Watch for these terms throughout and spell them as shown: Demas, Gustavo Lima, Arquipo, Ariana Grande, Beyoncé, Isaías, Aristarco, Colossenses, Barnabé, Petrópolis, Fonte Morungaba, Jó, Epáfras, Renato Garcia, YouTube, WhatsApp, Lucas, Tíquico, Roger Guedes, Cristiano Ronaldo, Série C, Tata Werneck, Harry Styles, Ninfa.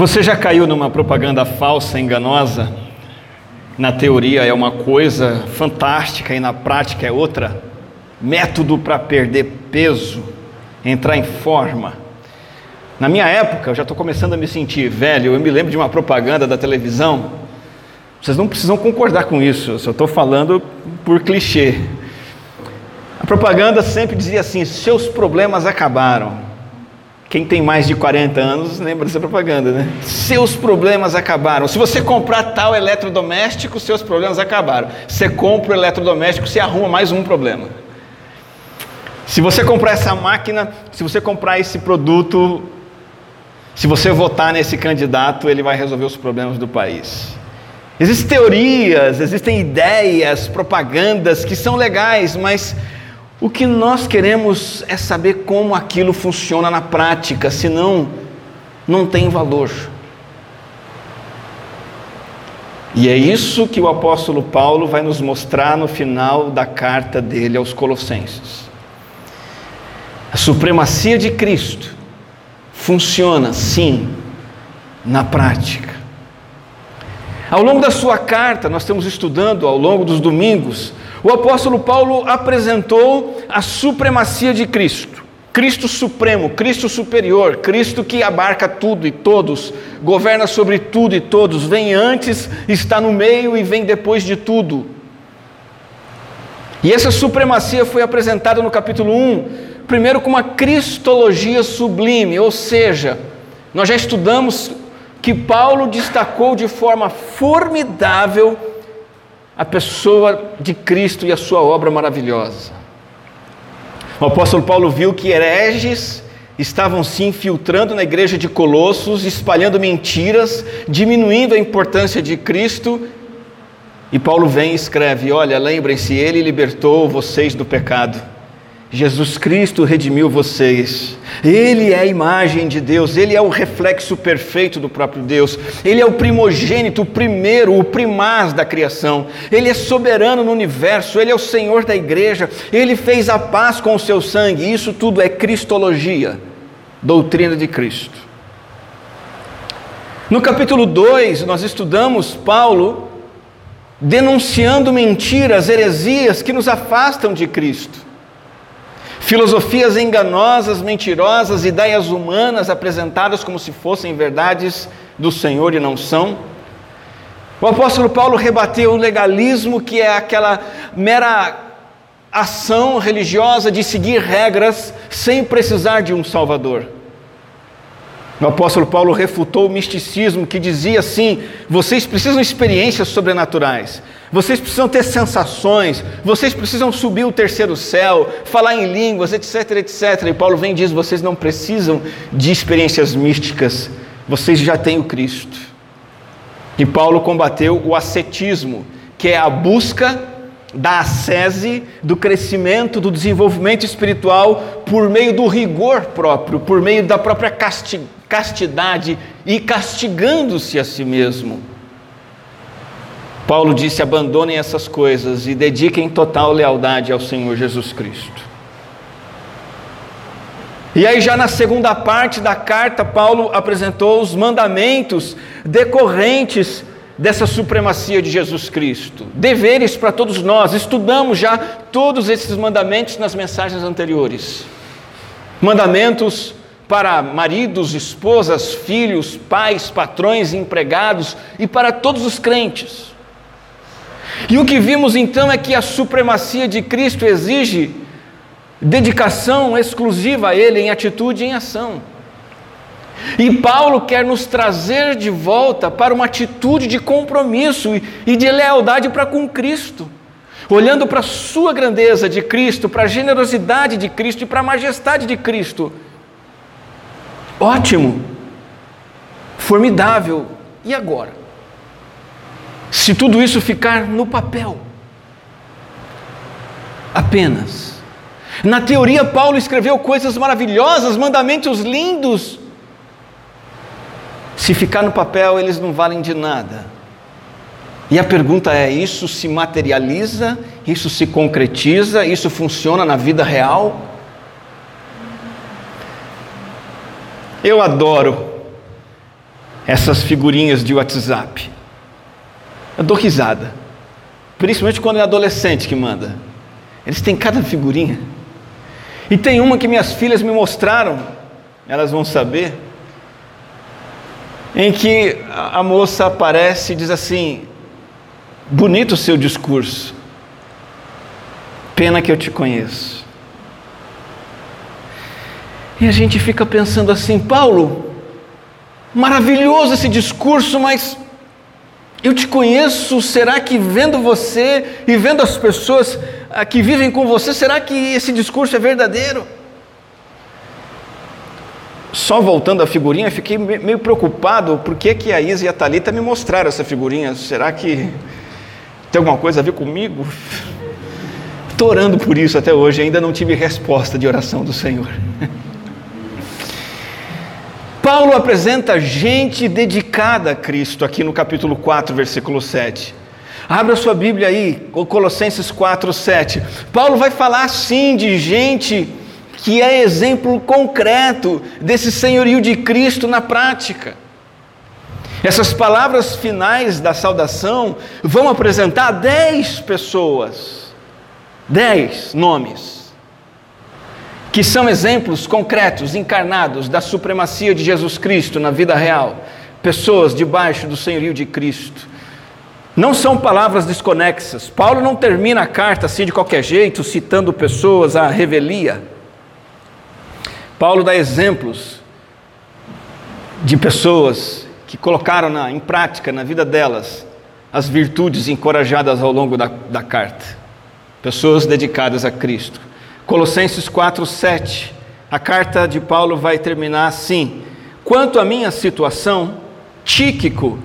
Você já caiu numa propaganda falsa, enganosa? Na teoria é uma coisa fantástica e na prática é outra? Método para perder peso, entrar em forma. Na minha época, eu já estou começando a me sentir velho, eu me lembro de uma propaganda da televisão. Vocês não precisam concordar com isso, eu só estou falando por clichê. A propaganda sempre dizia assim: seus problemas acabaram. Quem tem mais de 40 anos lembra dessa propaganda, né? Seus problemas acabaram. Se você comprar tal eletrodoméstico, seus problemas acabaram. Você compra o eletrodoméstico, você arruma mais um problema. Se você comprar essa máquina, se você comprar esse produto, se você votar nesse candidato, ele vai resolver os problemas do país. Existem teorias, existem ideias, propagandas que são legais, mas o que nós queremos é saber como aquilo funciona na prática, senão não tem valor. E é isso que o apóstolo Paulo vai nos mostrar no final da carta dele aos Colossenses. A supremacia de Cristo funciona, sim, na prática. Ao longo da sua carta, nós estamos estudando ao longo dos domingos, o apóstolo Paulo apresentou a supremacia de Cristo, Cristo supremo, Cristo superior, Cristo que abarca tudo e todos, governa sobre tudo e todos, vem antes, está no meio e vem depois de tudo. E essa supremacia foi apresentada no capítulo 1, primeiro com uma cristologia sublime, ou seja, nós já estudamos que Paulo destacou de forma formidável a pessoa de Cristo e a sua obra maravilhosa. O apóstolo Paulo viu que hereges estavam se infiltrando na igreja de Colossos, espalhando mentiras, diminuindo a importância de Cristo. E Paulo vem e escreve: olha, lembrem-se, ele libertou vocês do pecado. Jesus Cristo redimiu vocês. Ele é a imagem de Deus, ele é o reflexo perfeito do próprio Deus, ele é o primogênito, o primeiro, o primaz da criação, ele é soberano no universo, ele é o Senhor da igreja, ele fez a paz com o seu sangue. Isso tudo é cristologia, doutrina de Cristo. No capítulo 2, nós estudamos Paulo denunciando mentiras, heresias que nos afastam de Cristo. Filosofias enganosas, mentirosas, ideias humanas apresentadas como se fossem verdades do Senhor e não são. O apóstolo Paulo rebateu o legalismo, que é aquela mera ação religiosa de seguir regras sem precisar de um Salvador. O apóstolo Paulo refutou o misticismo, que dizia assim: vocês precisam de experiências sobrenaturais, vocês precisam ter sensações, vocês precisam subir o terceiro céu, falar em línguas, etc, etc. E Paulo vem e diz: vocês não precisam de experiências místicas, vocês já têm o Cristo. E Paulo combateu o ascetismo, que é a busca da ascese, do crescimento, do desenvolvimento espiritual por meio do rigor próprio, por meio da própria castidade e castigando-se a si mesmo. Paulo disse: abandonem essas coisas e dediquem total lealdade ao Senhor Jesus Cristo. E aí, já na segunda parte da carta, Paulo apresentou os mandamentos decorrentes dessa supremacia de Jesus Cristo, deveres para todos nós. Estudamos já todos esses mandamentos nas mensagens anteriores. Mandamentos para maridos, esposas, filhos, pais, patrões, empregados e para todos os crentes. E o que vimos então é que a supremacia de Cristo exige dedicação exclusiva a Ele, em atitude e em ação. E Paulo quer nos trazer de volta para uma atitude de compromisso e de lealdade para com Cristo, olhando para a sua grandeza de Cristo, para a generosidade de Cristo e para a majestade de Cristo. Ótimo, formidável. E agora? Se tudo isso ficar no papel, apenas. Na teoria, Paulo escreveu coisas maravilhosas, mandamentos lindos. Se ficar no papel, eles não valem de nada. E a pergunta é: isso se materializa? Isso se concretiza? Isso funciona na vida real? Eu adoro essas figurinhas de WhatsApp. Eu dou risada, principalmente quando é adolescente que manda. Eles têm cada figurinha. E tem uma que minhas filhas me mostraram, elas vão saber, em que a moça aparece e diz assim: bonito o seu discurso, pena que eu te conheço. E a gente fica pensando assim: Paulo, maravilhoso esse discurso, mas eu te conheço, será que vendo você e vendo as pessoas que vivem com você, será que esse discurso é verdadeiro? Só voltando à figurinha, fiquei meio preocupado, por que a Isa e a Thalita me mostraram essa figurinha, será que tem alguma coisa a ver comigo? Estou orando por isso até hoje, ainda não tive resposta de oração do Senhor. Paulo apresenta gente dedicada a Cristo aqui no capítulo 4, versículo 7. Abra sua Bíblia aí, Colossenses 4, 7. Paulo vai falar sim de gente que é exemplo concreto desse senhorio de Cristo na prática. Essas palavras finais da saudação vão apresentar 10 pessoas, 10 nomes. Que são exemplos concretos, encarnados, da supremacia de Jesus Cristo na vida real. Pessoas debaixo do senhorio de Cristo. Não são palavras desconexas. Paulo não termina a carta assim de qualquer jeito, citando pessoas à revelia. Paulo dá exemplos de pessoas que colocaram em prática, na vida delas, as virtudes encorajadas ao longo da carta. Pessoas dedicadas a Cristo. Colossenses 4, 7, a carta de Paulo vai terminar assim: quanto à minha situação, Tíquico,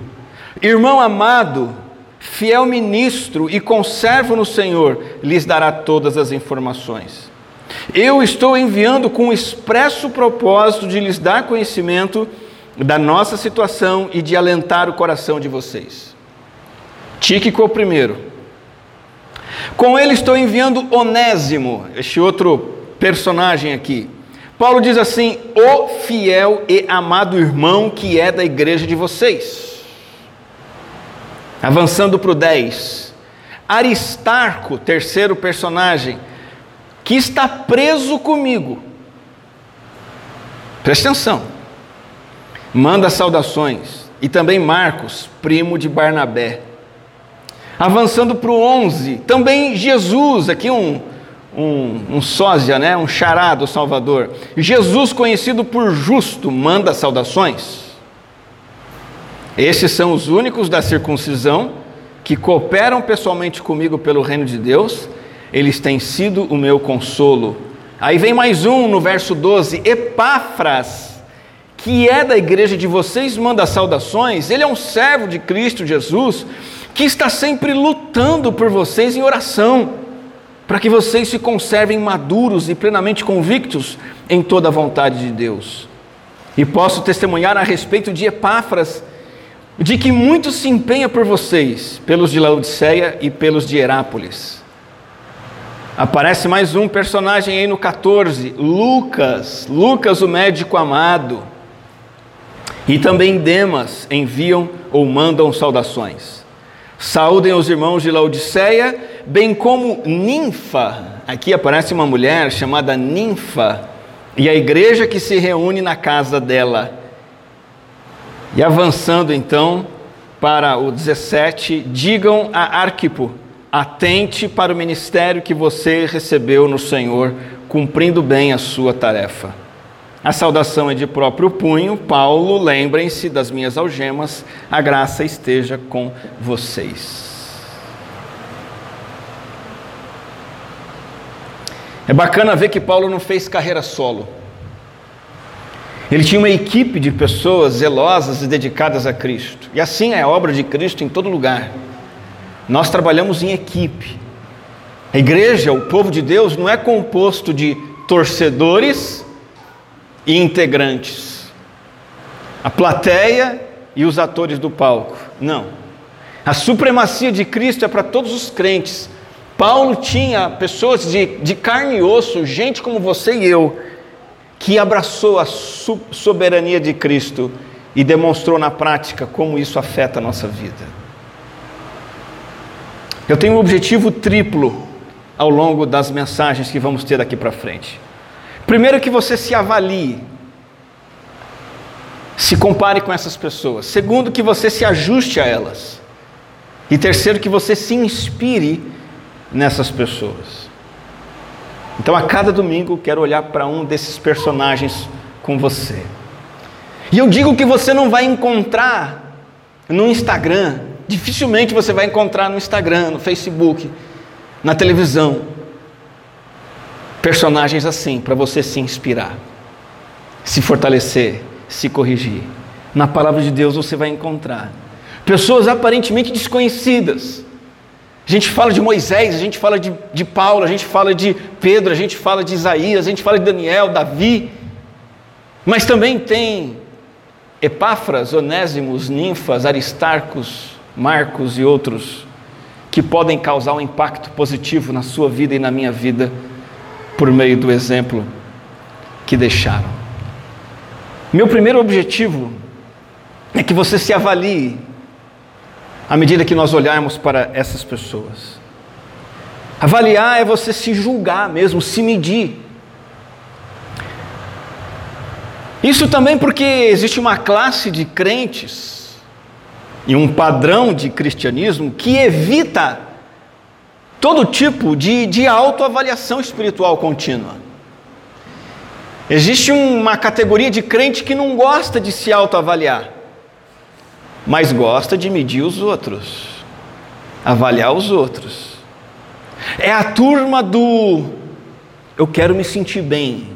irmão amado, fiel ministro e conservo no Senhor, lhes dará todas as informações. Eu estou enviando com o expresso propósito de lhes dar conhecimento da nossa situação e de alentar o coração de vocês. Tíquico é o primeiro. Com ele estou enviando Onésimo, este outro personagem aqui. Paulo diz assim: o fiel e amado irmão que é da igreja de vocês. Avançando para o 10, Aristarco, terceiro personagem, que está preso comigo. Presta atenção, manda saudações. E também Marcos, primo de Barnabé. Avançando para o 11, também Jesus, aqui um sósia, né? Um xará do Salvador. Jesus, conhecido por justo, manda saudações. Esses são os únicos da circuncisão que cooperam pessoalmente comigo pelo reino de Deus. Eles têm sido o meu consolo. Aí vem mais um no verso 12, Epáfras, que é da igreja de vocês, manda saudações. Ele é um servo de Cristo Jesus, que está sempre lutando por vocês em oração, para que vocês se conservem maduros e plenamente convictos em toda a vontade de Deus. E posso testemunhar a respeito de Epáfras, de que muito se empenha por vocês, pelos de Laodiceia e pelos de Hierápolis. Aparece mais um personagem aí no 14, Lucas, o médico amado. E também Demas enviam ou mandam saudações. Saúdem os irmãos de Laodiceia, bem como Ninfa. Aqui aparece uma mulher chamada Ninfa e a igreja que se reúne na casa dela. E avançando então para o 17, digam a Arquipo: atente para o ministério que você recebeu no Senhor, cumprindo bem a sua tarefa. A saudação é de próprio punho. Paulo, lembrem-se das minhas algemas, a graça esteja com vocês. É bacana ver que Paulo não fez carreira solo. Ele tinha uma equipe de pessoas zelosas e dedicadas a Cristo. E assim é a obra de Cristo em todo lugar. Nós trabalhamos em equipe. A igreja, o povo de Deus, não é composto de torcedores e integrantes, a plateia e os atores do palco. Não. A supremacia de Cristo é para todos os crentes. Paulo tinha pessoas de carne e osso, gente como você e eu, que abraçou a soberania de Cristo e demonstrou na prática como isso afeta a nossa vida. Eu tenho um objetivo triplo ao longo das mensagens que vamos ter daqui para frente. Primeiro, que você se avalie, se compare com essas pessoas. Segundo, que você se ajuste a elas. E terceiro, que você se inspire nessas pessoas. Então, a cada domingo, quero olhar para um desses personagens com você. E eu digo que você não vai encontrar no Instagram, dificilmente você vai encontrar no Instagram, no Facebook, na televisão, personagens assim, para você se inspirar, se fortalecer, se corrigir. Na palavra de Deus você vai encontrar pessoas aparentemente desconhecidas. A gente fala de Moisés, a gente fala de Paulo, a gente fala de Pedro, a gente fala de Isaías, a gente fala de Daniel, Davi, mas também tem Epáfras, Onésimos, Ninfas, Aristarcos, Marcos e outros que podem causar um impacto positivo na sua vida e na minha vida por meio do exemplo que deixaram. Meu primeiro objetivo é que você se avalie à medida que nós olharmos para essas pessoas. Avaliar é você se julgar mesmo, se medir. Isso também porque existe uma classe de crentes e um padrão de cristianismo que evita todo tipo de autoavaliação espiritual contínua. Existe uma categoria de crente que não gosta de se autoavaliar, mas gosta de medir os outros, avaliar os outros. É a turma do eu quero me sentir bem.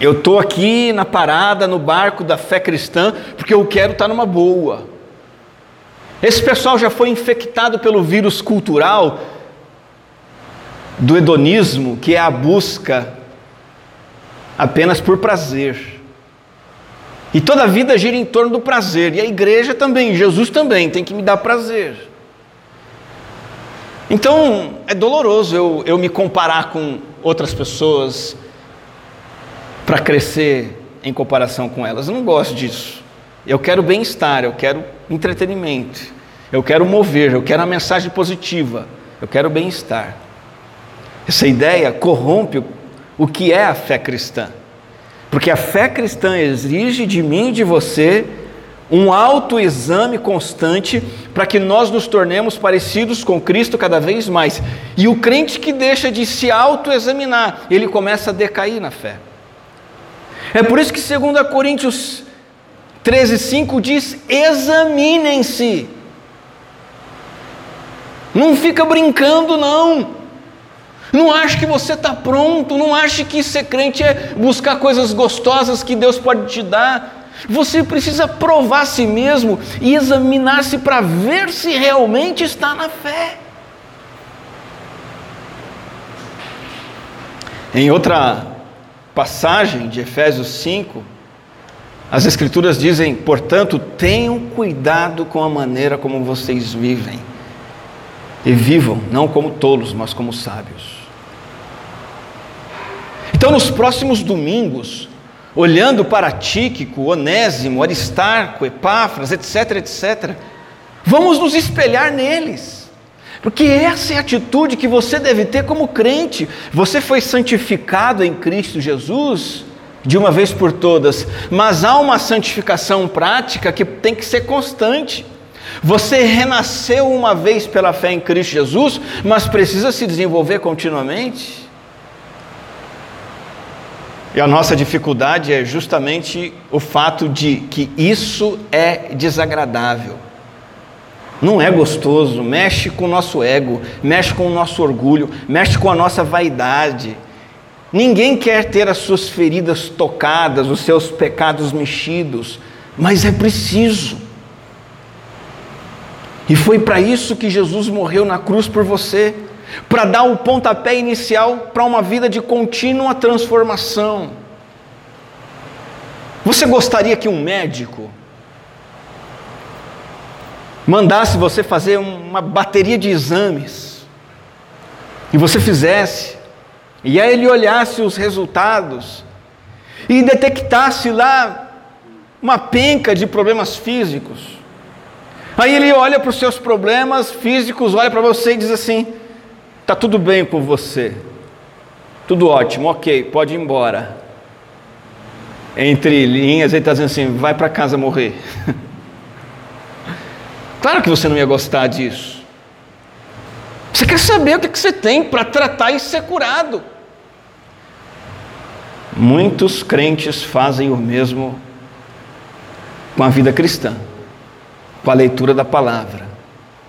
Eu estou aqui na parada, no barco da fé cristã, porque eu quero estar numa boa. Esse pessoal já foi infectado pelo vírus cultural do hedonismo, que é a busca apenas por prazer. E toda a vida gira em torno do prazer. E a igreja também, Jesus também, tem que me dar prazer. Então, é doloroso eu me comparar com outras pessoas para crescer em comparação com elas. Eu não gosto disso. Eu quero bem-estar, eu quero entretenimento, eu quero mover, eu quero a mensagem positiva, eu quero bem-estar. Essa ideia corrompe o que é a fé cristã, porque a fé cristã exige de mim e de você um autoexame constante para que nós nos tornemos parecidos com Cristo cada vez mais. E o crente que deixa de se autoexaminar, ele começa a decair na fé. É por isso que 2 Coríntios 13:5 diz: examinem-se. Não fica brincando, não. Não ache que você está pronto, não ache que ser crente é buscar coisas gostosas que Deus pode te dar. Você precisa provar a si mesmo e examinar-se para ver se realmente está na fé. Em outra passagem de Efésios 5, as escrituras dizem: portanto, tenham cuidado com a maneira como vocês vivem, e vivam não como tolos, mas como sábios. Então, nos próximos domingos, olhando para Tíquico, Onésimo, Aristarco, Epáfras, etc, etc, vamos nos espelhar neles. Porque essa é a atitude que você deve ter como crente. Você foi santificado em Cristo Jesus de uma vez por todas, mas há uma santificação prática que tem que ser constante. Você renasceu uma vez pela fé em Cristo Jesus, mas precisa se desenvolver continuamente. E a nossa dificuldade é justamente o fato de que isso é desagradável. Não é gostoso, mexe com o nosso ego, mexe com o nosso orgulho, mexe com a nossa vaidade. Ninguém quer ter as suas feridas tocadas, os seus pecados mexidos, mas é preciso. E foi para isso que Jesus morreu na cruz por você, para dar o pontapé inicial para uma vida de contínua transformação. Você gostaria que um médico mandasse você fazer uma bateria de exames, e você fizesse, e aí ele olhasse os resultados, e detectasse lá uma penca de problemas físicos. Aí ele olha para os seus problemas físicos, olha para você e diz assim: está tudo bem com você, tudo ótimo, ok, pode ir embora. Entre linhas ele está dizendo assim: vai para casa morrer. Claro que você não ia gostar disso. Você quer saber o que você tem para tratar e ser curado. Muitos crentes fazem o mesmo com a vida cristã, com a leitura da palavra,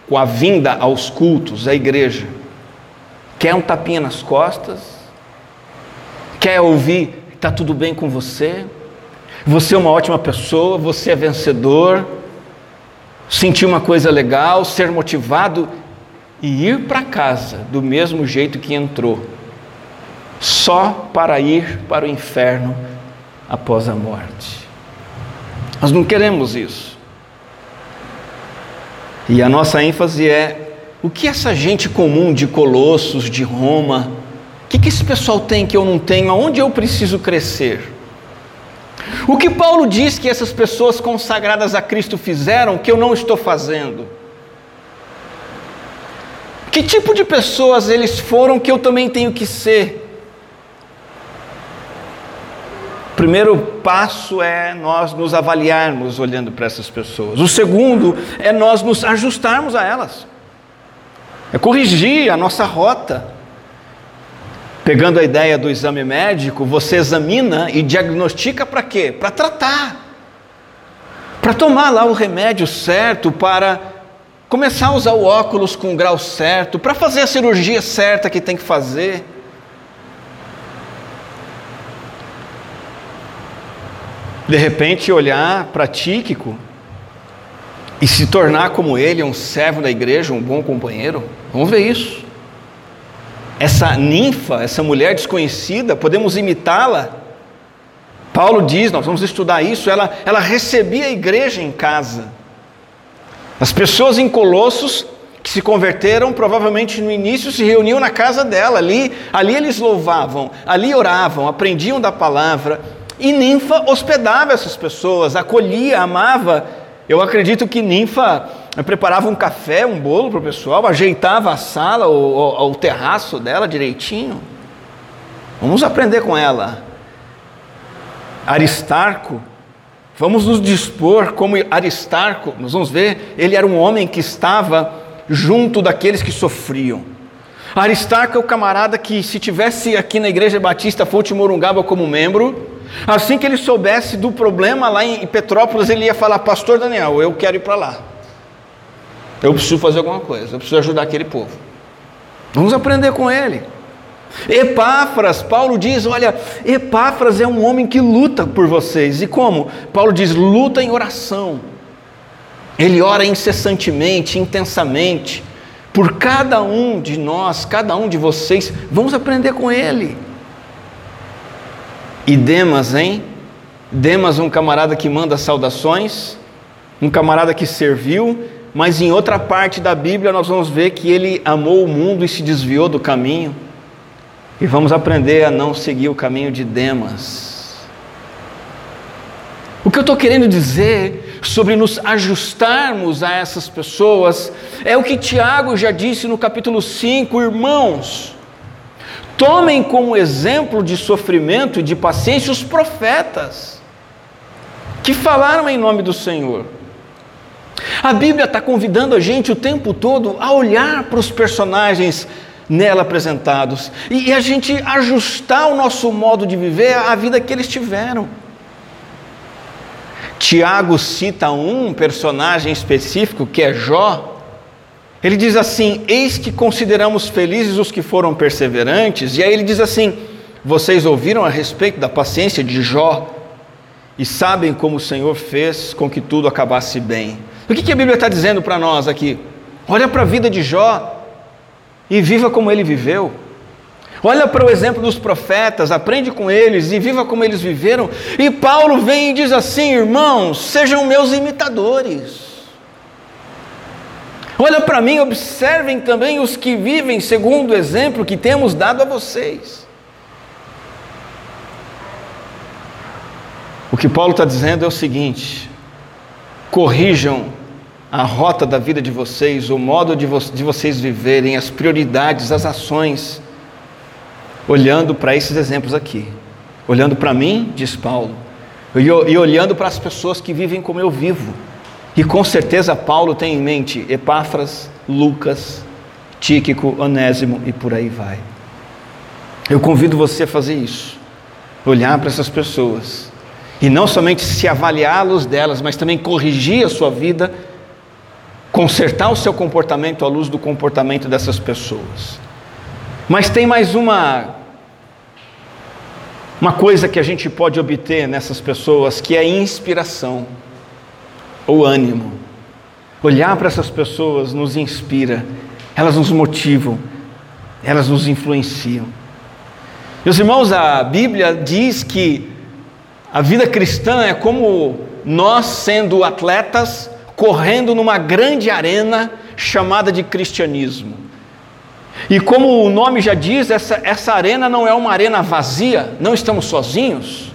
com a vinda aos cultos, à igreja. Quer um tapinha nas costas? Quer ouvir, está tudo bem com você? Você é uma ótima pessoa, você é vencedor. Sentir uma coisa legal, ser motivado e ir para casa do mesmo jeito que entrou, só para ir para o inferno após a morte. Nós não queremos isso. E a nossa ênfase é: o que essa gente comum de Colossos, de Roma, o que esse pessoal tem que eu não tenho? Aonde eu preciso crescer? O que Paulo diz que essas pessoas consagradas a Cristo fizeram que eu não estou fazendo? Que tipo de pessoas eles foram que eu também tenho que ser? O primeiro passo é nós nos avaliarmos olhando para essas pessoas. O segundo é nós nos ajustarmos a elas. É corrigir a nossa rota. Pegando a ideia do exame médico, você examina e diagnostica para quê? Para tratar. Para tomar lá o remédio certo, para começar a usar o óculos com o grau certo, para fazer a cirurgia certa que tem que fazer. De repente olhar para Tíquico e se tornar como ele, um servo da igreja, um bom companheiro. Vamos ver isso. Essa ninfa, essa mulher desconhecida, podemos imitá-la. Paulo diz, nós vamos estudar isso, ela recebia a igreja em casa. As pessoas em Colossos que se converteram, provavelmente no início se reuniam na casa dela, ali eles louvavam, ali oravam, aprendiam da palavra, e Ninfa hospedava essas pessoas, acolhia, amava. Eu acredito que Ninfa preparava um café, um bolo para o pessoal, ajeitava a sala, o terraço dela direitinho. Vamos aprender com ela. Aristarco, vamos nos dispor como Aristarco. Nós vamos ver, ele era um homem que estava junto daqueles que sofriam. Aristarco é o camarada que, se tivesse aqui na Igreja Batista Fonte Morungaba como membro, assim que ele soubesse do problema lá em Petrópolis, ele ia falar: pastor Daniel, eu quero ir para lá, eu preciso fazer alguma coisa, eu preciso ajudar aquele povo. Vamos aprender com ele. Epáfras, Paulo diz, olha, Epáfras é um homem que luta por vocês. E como? Paulo diz, luta em oração. Ele ora incessantemente, intensamente, por cada um de nós, cada um de vocês. Vamos aprender com ele. E Demas, hein? Demas, um camarada que manda saudações, um camarada que serviu, mas em outra parte da Bíblia nós vamos ver que ele amou o mundo e se desviou do caminho. E vamos aprender a não seguir o caminho de Demas. O que eu estou querendo dizer sobre nos ajustarmos a essas pessoas é o que Tiago já disse no capítulo 5, irmãos. Tomem como exemplo de sofrimento e de paciência os profetas que falaram em nome do Senhor. A Bíblia está convidando a gente o tempo todo a olhar para os personagens nela apresentados e a gente ajustar o nosso modo de viver à vida que eles tiveram. Tiago cita um personagem específico que é Jó. Ele diz assim: eis que consideramos felizes os que foram perseverantes. E aí ele diz assim: vocês ouviram a respeito da paciência de Jó e sabem como o Senhor fez com que tudo acabasse bem. O que a Bíblia está dizendo para nós aqui? Olha para a vida de Jó e viva como ele viveu. Olha para o exemplo dos profetas, aprende com eles e viva como eles viveram. E Paulo vem e diz assim: irmãos, sejam meus imitadores. Olha para mim, observem também os que vivem segundo o exemplo que temos dado a vocês. O que Paulo está dizendo é o seguinte: corrijam a rota da vida de vocês, o modo de vocês viverem, as prioridades, as ações, olhando para esses exemplos aqui, olhando para mim, diz Paulo, e olhando para as pessoas que vivem como eu vivo. E com certeza Paulo tem em mente Epáfras, Lucas, Tíquico, Onésimo e por aí vai. Eu convido você a fazer isso, olhar para essas pessoas, e não somente se avaliar à luz delas, mas também corrigir a sua vida, consertar o seu comportamento à luz do comportamento dessas pessoas. Mas tem mais uma coisa que a gente pode obter nessas pessoas, que é inspiração ou ânimo. Olhar para essas pessoas nos inspira, elas nos motivam, elas nos influenciam. Meus irmãos, a Bíblia diz que a vida cristã é como nós, sendo atletas, correndo numa grande arena chamada de cristianismo. E como o nome já diz, essa arena não é uma arena vazia, não estamos sozinhos.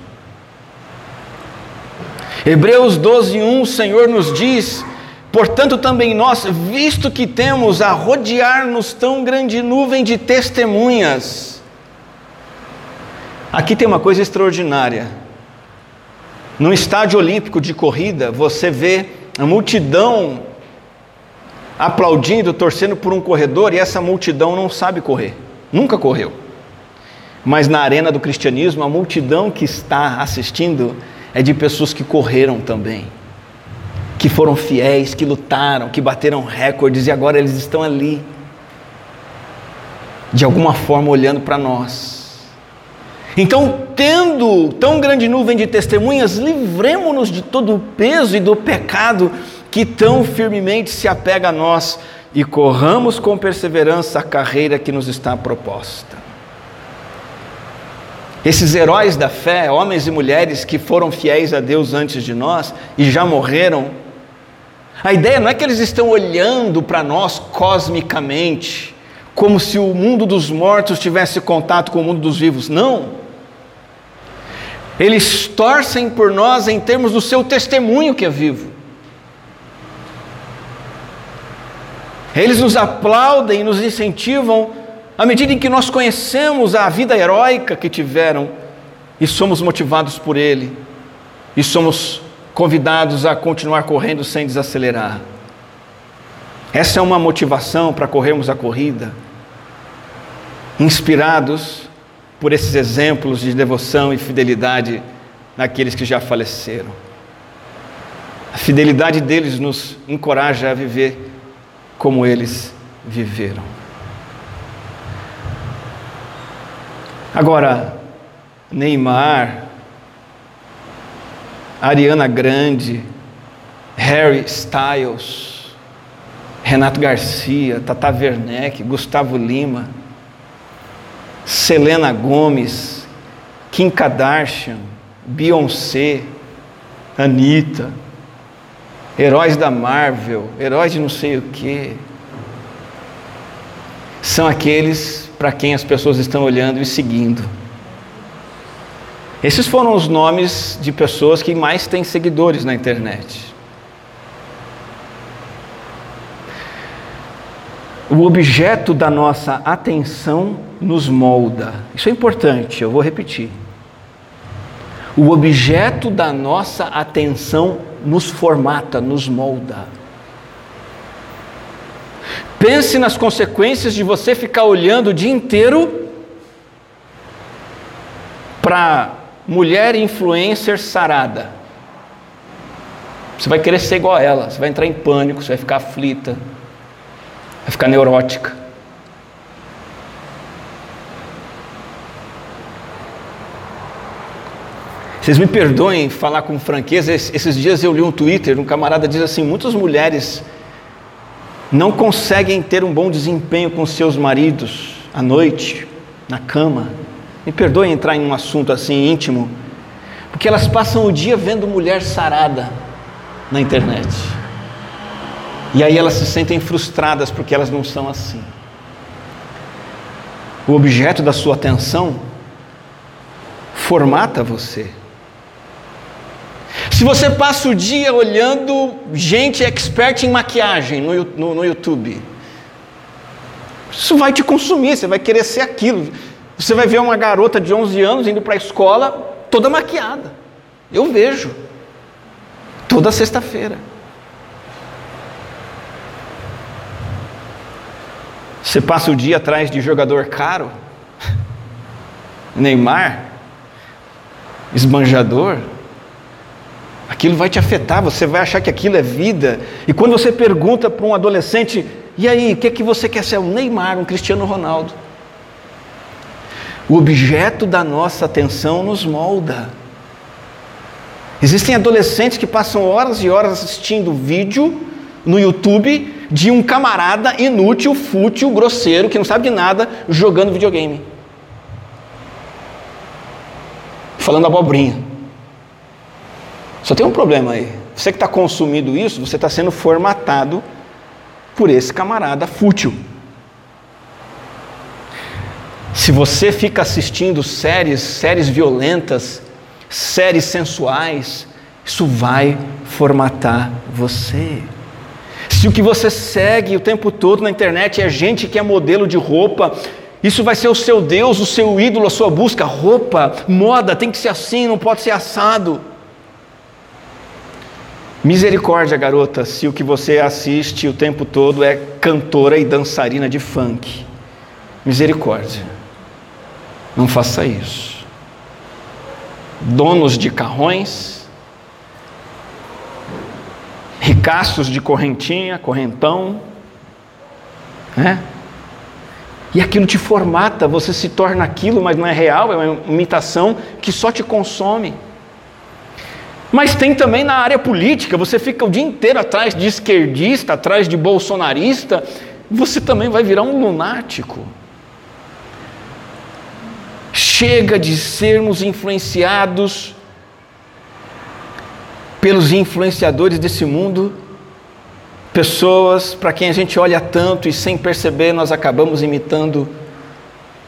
Hebreus 12:1, o Senhor nos diz: portanto também nós, visto que temos a rodear-nos tão grande nuvem de testemunhas. Aqui tem uma coisa extraordinária. Num estádio olímpico de corrida, você vê a multidão aplaudindo, torcendo por um corredor, e essa multidão não sabe correr, nunca correu. Mas na arena do cristianismo, a multidão que está assistindo é de pessoas que correram também, que foram fiéis, que lutaram, que bateram recordes, e agora eles estão ali, de alguma forma olhando para nós. Então, tendo tão grande nuvem de testemunhas, livremo-nos de todo o peso e do pecado que tão firmemente se apega a nós, e corramos com perseverança a carreira que nos está proposta. Esses heróis da fé, homens e mulheres que foram fiéis a Deus antes de nós e já morreram, a ideia não é que eles estão olhando para nós cosmicamente, como se o mundo dos mortos tivesse contato com o mundo dos vivos, não. Eles torcem por nós em termos do seu testemunho que é vivo. Eles nos aplaudem e nos incentivam à medida em que nós conhecemos a vida heróica que tiveram e somos motivados por ele e somos convidados a continuar correndo sem desacelerar. Essa é uma motivação para corrermos a corrida, inspirados por esses exemplos de devoção e fidelidade naqueles que já faleceram. A fidelidade deles nos encoraja a viver como eles viveram. Agora, Neymar, Ariana Grande, Harry Styles, Renato Garcia, Tata Werneck, Gustavo Lima, Selena Gomes, Kim Kardashian, Beyoncé, Anitta, heróis da Marvel, heróis de não sei o quê, são aqueles para quem as pessoas estão olhando e seguindo. Esses foram os nomes de pessoas que mais têm seguidores na internet. O objeto da nossa atenção nos molda. Isso é importante, eu vou repetir. O objeto da nossa atenção nos formata, nos molda. Pense nas consequências de você ficar olhando o dia inteiro para mulher influencer sarada. Você vai querer ser igual a ela, você vai entrar em pânico, você vai ficar aflita, vai ficar neurótica. Vocês me perdoem falar com franqueza, esses dias eu li um Twitter, um camarada diz assim: muitas mulheres não conseguem ter um bom desempenho com seus maridos à noite, na cama. Me perdoem entrar em um assunto assim íntimo, porque elas passam o dia vendo mulher sarada na internet. E aí elas se sentem frustradas porque elas não são assim. O objeto da sua atenção formata você. Se você passa o dia olhando gente expert em maquiagem no YouTube, isso vai te consumir, você vai querer ser aquilo. Você vai ver uma garota de 11 anos indo para a escola toda maquiada. Eu vejo. Toda sexta-feira. Você passa o dia atrás de jogador caro, Neymar, esbanjador, aquilo vai te afetar, você vai achar que aquilo é vida. E quando você pergunta para um adolescente, e aí, o que é que você quer ser? Um Neymar, um Cristiano Ronaldo? O objeto da nossa atenção nos molda. Existem adolescentes que passam horas e horas assistindo vídeo no YouTube de um camarada inútil, fútil, grosseiro, que não sabe de nada, jogando videogame, falando abobrinha. Só tem um problema aí. Você que está consumindo isso, você está sendo formatado por esse camarada fútil. Se você fica assistindo séries violentas, séries sensuais, isso vai formatar você. Se o que você segue o tempo todo na internet é gente que é modelo de roupa, isso vai ser o seu Deus, o seu ídolo, a sua busca. Roupa, moda, tem que ser assim, não pode ser assado. Misericórdia, garota, se o que você assiste o tempo todo é cantora e dançarina de funk. Misericórdia. Não faça isso. Donos de carrões, ricaços de correntinha, correntão, né? E aquilo te formata, você se torna aquilo, mas não é real, é uma imitação que só te consome. Mas tem também na área política, você fica o dia inteiro atrás de esquerdista, atrás de bolsonarista, você também vai virar um lunático. Chega de sermos influenciados pelos influenciadores desse mundo, pessoas para quem a gente olha tanto e sem perceber nós acabamos imitando.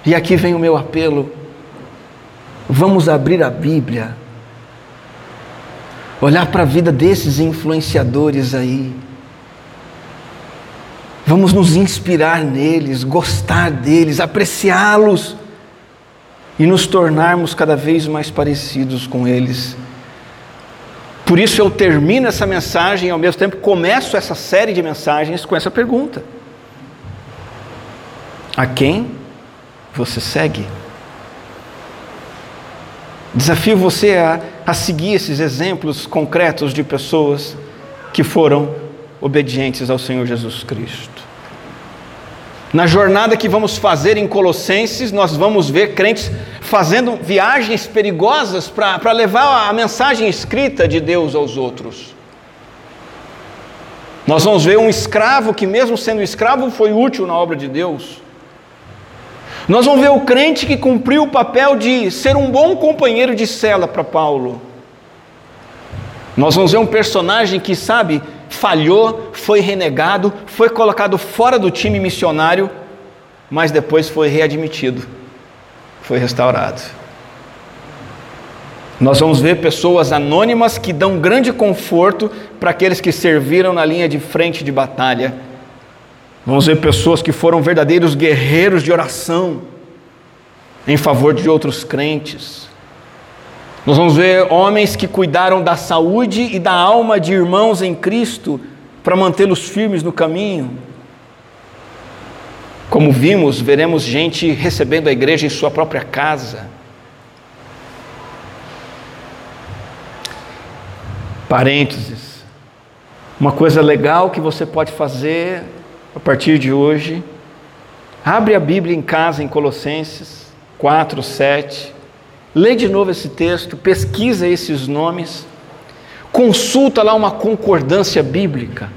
E aqui vem o meu apelo: vamos abrir a Bíblia, olhar para a vida desses influenciadores aí, vamos nos inspirar neles, gostar deles, apreciá-los e nos tornarmos cada vez mais parecidos com eles. Por isso eu termino essa mensagem e ao mesmo tempo começo essa série de mensagens com essa pergunta: a quem você segue? Desafio você a seguir esses exemplos concretos de pessoas que foram obedientes ao Senhor Jesus Cristo. Na jornada que vamos fazer em Colossenses, nós vamos ver crentes fazendo viagens perigosas para levar a mensagem escrita de Deus aos outros. Nós vamos ver um escravo que, mesmo sendo escravo, foi útil na obra de Deus. Nós vamos ver o crente que cumpriu o papel de ser um bom companheiro de cela para Paulo. Nós vamos ver um personagem que, sabe, falhou, foi renegado, foi colocado fora do time missionário, mas depois foi readmitido, foi restaurado. Nós vamos ver pessoas anônimas que dão grande conforto para aqueles que serviram na linha de frente de batalha. Vamos ver pessoas que foram verdadeiros guerreiros de oração em favor de outros crentes. Nós vamos ver homens que cuidaram da saúde e da alma de irmãos em Cristo para mantê-los firmes no caminho. Como vimos, veremos gente recebendo a igreja em sua própria casa. Parênteses. Uma coisa legal que você pode fazer a partir de hoje: abre a Bíblia em casa em Colossenses 4:7. Lê de novo esse texto, pesquisa esses nomes, consulta lá uma concordância bíblica,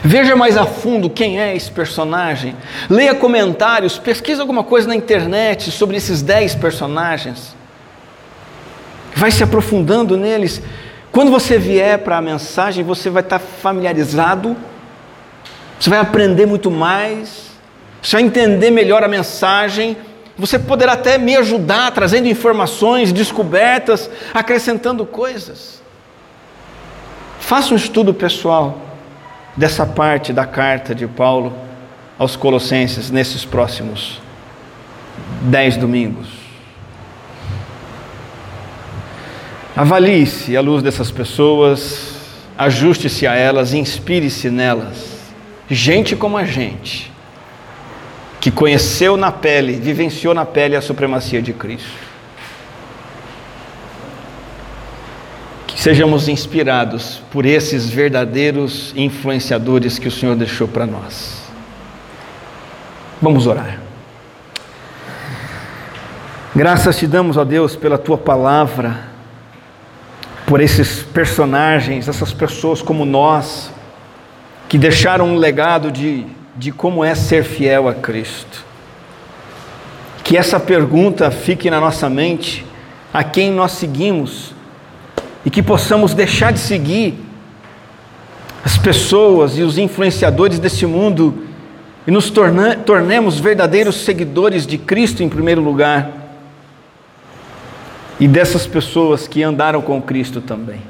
veja mais a fundo quem é esse personagem, leia comentários, pesquisa alguma coisa na internet sobre esses 10 personagens, vai se aprofundando neles. Quando você vier para a mensagem, você vai estar familiarizado, você vai aprender muito mais, você vai entender melhor a mensagem. Você poderá até me ajudar, trazendo informações, descobertas, acrescentando coisas. Faça um estudo pessoal dessa parte da carta de Paulo aos Colossenses nesses próximos 10 domingos. Avalie-se à luz dessas pessoas, ajuste-se a elas, inspire-se nelas. Gente como a gente, que conheceu na pele, vivenciou na pele a supremacia de Cristo. Sejamos inspirados por esses verdadeiros influenciadores que o Senhor deixou para nós. Vamos orar. Graças te damos, ó Deus, pela tua palavra, por esses personagens, essas pessoas como nós, que deixaram um legado de como é ser fiel a Cristo. Que essa pergunta fique na nossa mente, a quem nós seguimos, e que possamos deixar de seguir as pessoas e os influenciadores desse mundo e nos tornemos verdadeiros seguidores de Cristo em primeiro lugar, e dessas pessoas que andaram com Cristo também.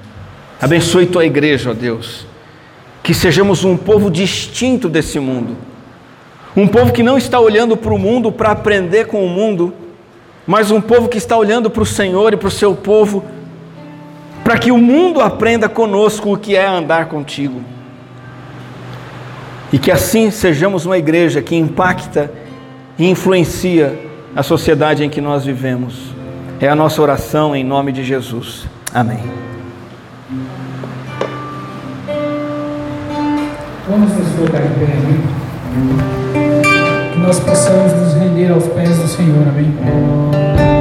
Abençoe tua igreja, ó Deus, que sejamos um povo distinto desse mundo, um povo que não está olhando para o mundo para aprender com o mundo, mas um povo que está olhando para o Senhor e para o seu povo, para que o mundo aprenda conosco o que é andar contigo. E que assim sejamos uma igreja que impacta e influencia a sociedade em que nós vivemos. É a nossa oração em nome de Jesus. Amém. Vamos nos colocar em pé, amém? Que nós possamos nos render aos pés do Senhor, amém?